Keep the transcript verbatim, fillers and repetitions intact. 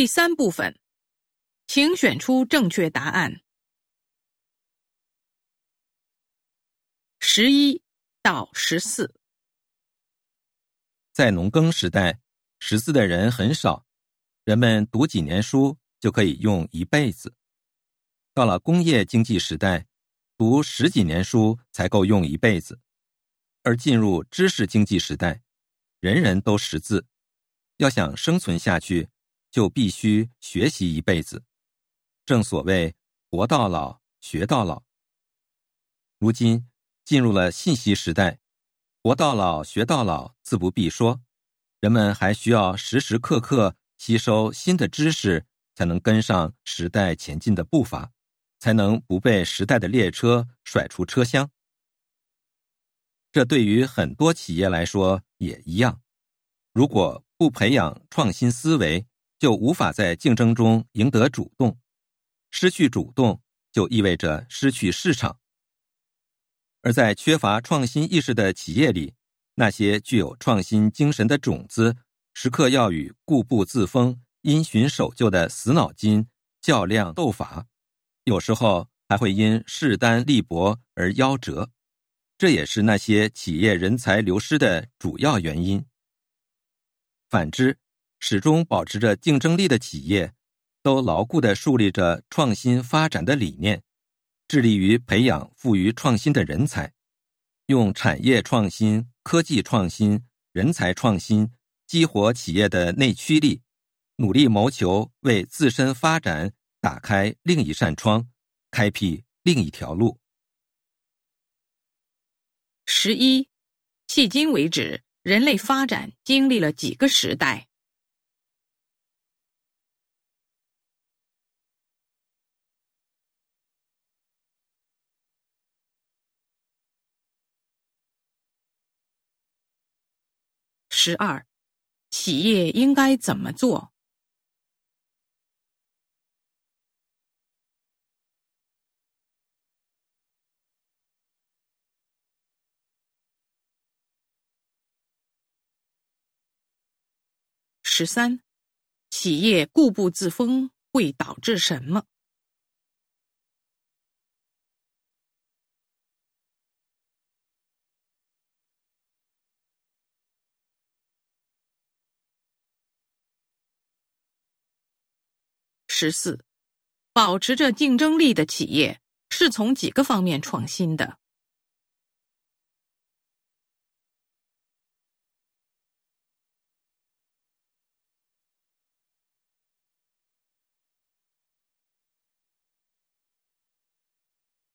第三部分，请选出正确答案。十一到十四。在农耕时代，识字的人很少，人们读几年书就可以用一辈子。到了工业经济时代，读十几年书才够用一辈子。而进入知识经济时代，人人都识字，要想生存下去，就必须学习一辈子。正所谓活到老，学到老。如今进入了信息时代，活到老，学到老自不必说，人们还需要时时刻刻吸收新的知识，才能跟上时代前进的步伐，才能不被时代的列车甩出车厢。这对于很多企业来说也一样，如果不培养创新思维，就无法在竞争中赢得主动，失去主动就意味着失去市场。而在缺乏创新意识的企业里，那些具有创新精神的种子，时刻要与固步自封、因循守旧的死脑筋较量斗法，有时候还会因势单力薄而夭折。这也是那些企业人才流失的主要原因。反之，始终保持着竞争力的企业，都牢固地树立着创新发展的理念，致力于培养富于创新的人才，用产业创新、科技创新、人才创新激活企业的内驱力，努力谋求为自身发展打开另一扇窗，开辟另一条路。十一，迄今为止，人类发展经历了几个时代？十二，企业应该怎么做？十三，企业固步自封会导致什么？十四，保持着竞争力的企业是从几个方面创新的？